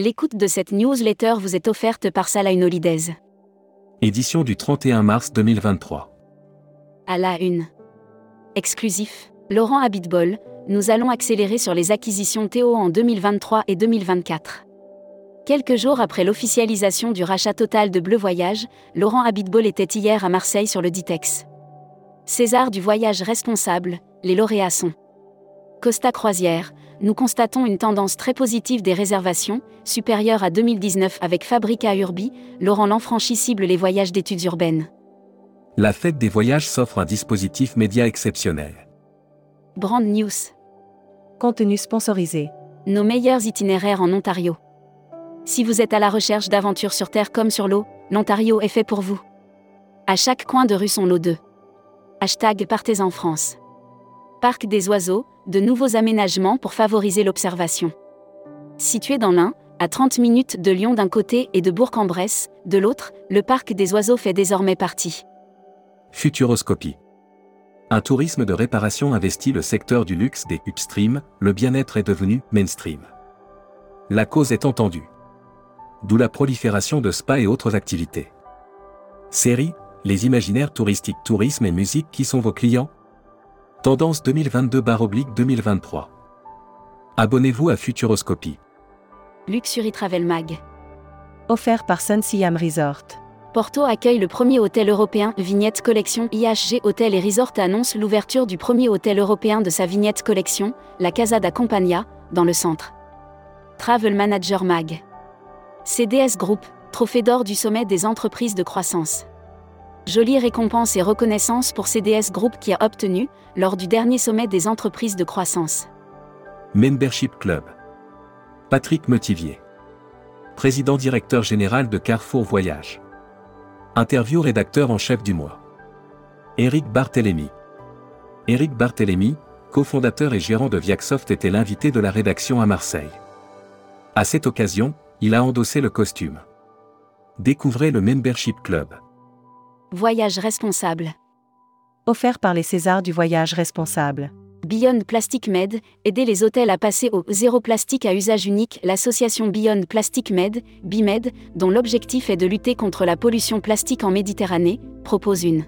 L'écoute de cette newsletter vous est offerte par Saline Holidays. Édition du 31 mars 2023. À la une. Exclusif. Laurent Abitbol, nous allons accélérer sur les acquisitions Théo en 2023 et 2024. Quelques jours après l'officialisation du rachat total de Bleu Voyage, Laurent Abitbol était hier à Marseille sur le DITEX. César du voyage responsable, les lauréats sont Costa Croisière. Nous constatons une tendance très positive des réservations, supérieure à 2019 avec Fabrica Urbi, Laurent Lanfranchi cible les voyages d'études urbaines. La fête des voyages s'offre un dispositif média exceptionnel. Brand News. Contenu sponsorisé. Nos meilleurs itinéraires en Ontario. Si vous êtes à la recherche d'aventures sur terre comme sur l'eau, l'Ontario est fait pour vous. À chaque coin de rue son lot d'eux. #Partez en France. Parc des oiseaux, de nouveaux aménagements pour favoriser l'observation. Situé dans l'Ain, à 30 minutes de Lyon d'un côté et de Bourg-en-Bresse, de l'autre, le parc des oiseaux fait désormais partie. Futuroscopie. Un tourisme de réparation investit le secteur du luxe des upstream, le bien-être est devenu mainstream. La cause est entendue. D'où la prolifération de spas et autres activités. Série, les imaginaires touristiques, tourisme et musique qui sont vos clients ? Tendance 2022/2023. Abonnez-vous à Futuroscopie. Luxury Travel Mag. Offert par Sunsiam Resort. Porto accueille le premier hôtel européen, Vignette Collection. IHG Hôtel et Resort annonce l'ouverture du premier hôtel européen de sa Vignette Collection, la Casa da Compagnia, dans le centre. Travel Manager Mag. CDS Group, trophée d'or du sommet des entreprises de croissance. Jolie récompense et reconnaissance pour CDS Group qui a obtenu, lors du dernier sommet des entreprises de croissance. Membership Club. Patrick Metivier, président-directeur général de Carrefour Voyage. Interview rédacteur en chef du mois. Eric Barthélémy. Eric Barthélémy, cofondateur et gérant de Viaxoft, était l'invité de la rédaction à Marseille. À cette occasion, il a endossé le costume. Découvrez le Membership Club. Voyage responsable. Offert par les Césars du voyage responsable. Beyond Plastic Med, aider les hôtels à passer au zéro plastique à usage unique. L'association Beyond Plastic Med, BIMED, dont l'objectif est de lutter contre la pollution plastique en Méditerranée, propose une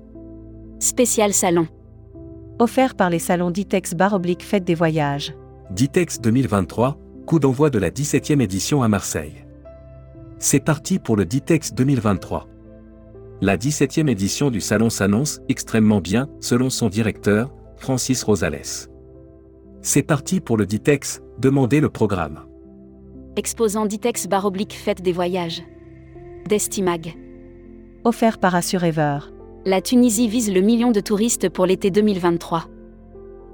spéciale salon. Offert par les salons DITEX/Fête des voyages. DITEX 2023, coup d'envoi de la 17e édition à Marseille. C'est parti pour le DITEX 2023. La 17e édition du salon s'annonce extrêmement bien, selon son directeur, Francis Rosales. C'est parti pour le DITEX, demandez le programme. Exposant DITEX/Fête des voyages. Destimag. Offert par Assurever. La Tunisie vise le million de touristes pour l'été 2023.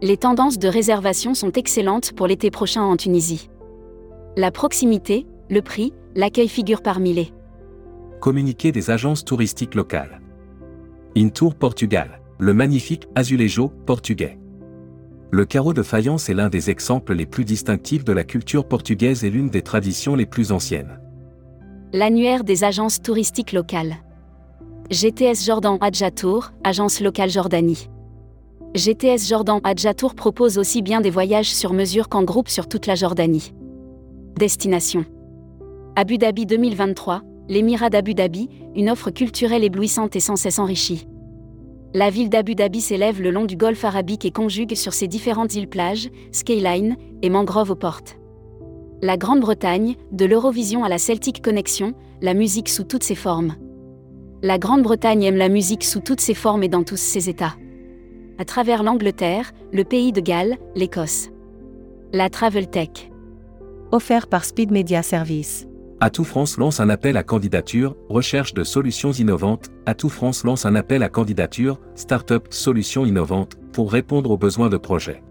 Les tendances de réservation sont excellentes pour l'été prochain en Tunisie. La proximité, le prix, l'accueil figurent parmi les communiqué des agences touristiques locales. Intour Portugal, le magnifique Azulejo portugais. Le carreau de faïence est l'un des exemples les plus distinctifs de la culture portugaise et l'une des traditions les plus anciennes. L'annuaire des agences touristiques locales. GTS Jordan Adjatour, agence locale Jordanie. GTS Jordan Adjatour propose aussi bien des voyages sur mesure qu'en groupe sur toute la Jordanie. Destination. Abu Dhabi 2023. L'émirat d'Abu Dhabi, une offre culturelle éblouissante et sans cesse enrichie. La ville d'Abu Dhabi s'élève le long du golfe arabique et conjugue sur ses différentes îles-plages, skyline et mangroves aux portes. La Grande-Bretagne, de l'Eurovision à la Celtic Connection, la musique sous toutes ses formes. La Grande-Bretagne aime la musique sous toutes ses formes et dans tous ses états. À travers l'Angleterre, le pays de Galles, l'Écosse. La Travel Tech. Offert par Speed Media Service. Atout France lance un appel à candidature, recherche de solutions innovantes. Atout France lance un appel à candidature, start-up solutions innovantes, pour répondre aux besoins de projets.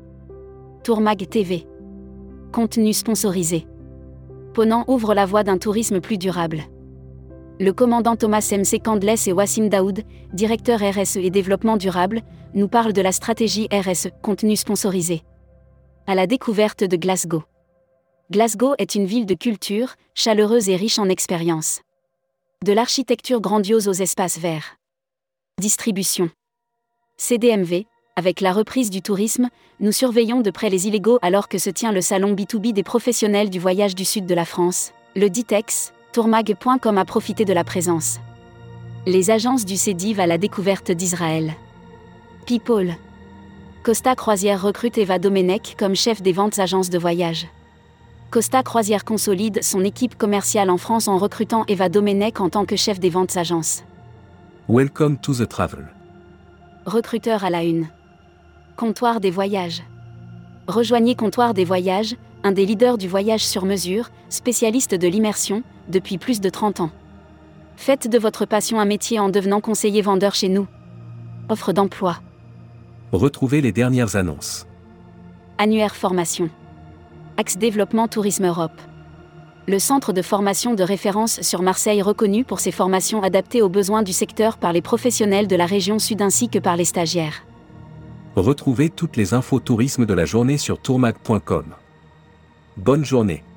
Tourmag TV. Contenu sponsorisé. Ponant ouvre la voie d'un tourisme plus durable. Le commandant Thomas M.C. Candless et Wassim Daoud, directeur RSE et développement durable, nous parlent de la stratégie RSE, contenu sponsorisé. À la découverte de Glasgow. Glasgow est une ville de culture, chaleureuse et riche en expériences. De l'architecture grandiose aux espaces verts. Distribution. CDMV, avec la reprise du tourisme, nous surveillons de près les illégaux alors que se tient le salon B2B des professionnels du voyage du sud de la France, Le DITEX, tourmag.com a profité de la présence. Les agences du CEDIV à la découverte d'Israël. People. Costa Croisière recrute Eva Domenech comme chef des ventes agences de voyage. Costa Croisière consolide son équipe commerciale en France en recrutant Eva Domenech en tant que chef des ventes agences. Welcome to the travel. Recruteur à la une. Comptoir des voyages. Rejoignez Comptoir des voyages, un des leaders du voyage sur mesure, spécialiste de l'immersion, depuis plus de 30 ans. Faites de votre passion un métier en devenant conseiller vendeur chez nous. Offre d'emploi. Retrouvez les dernières annonces. Annuaire formation. Axe développement tourisme Europe. Le centre de formation de référence sur Marseille reconnu pour ses formations adaptées aux besoins du secteur par les professionnels de la région sud ainsi que par les stagiaires. Retrouvez toutes les infos tourisme de la journée sur tourmag.com. Bonne journée.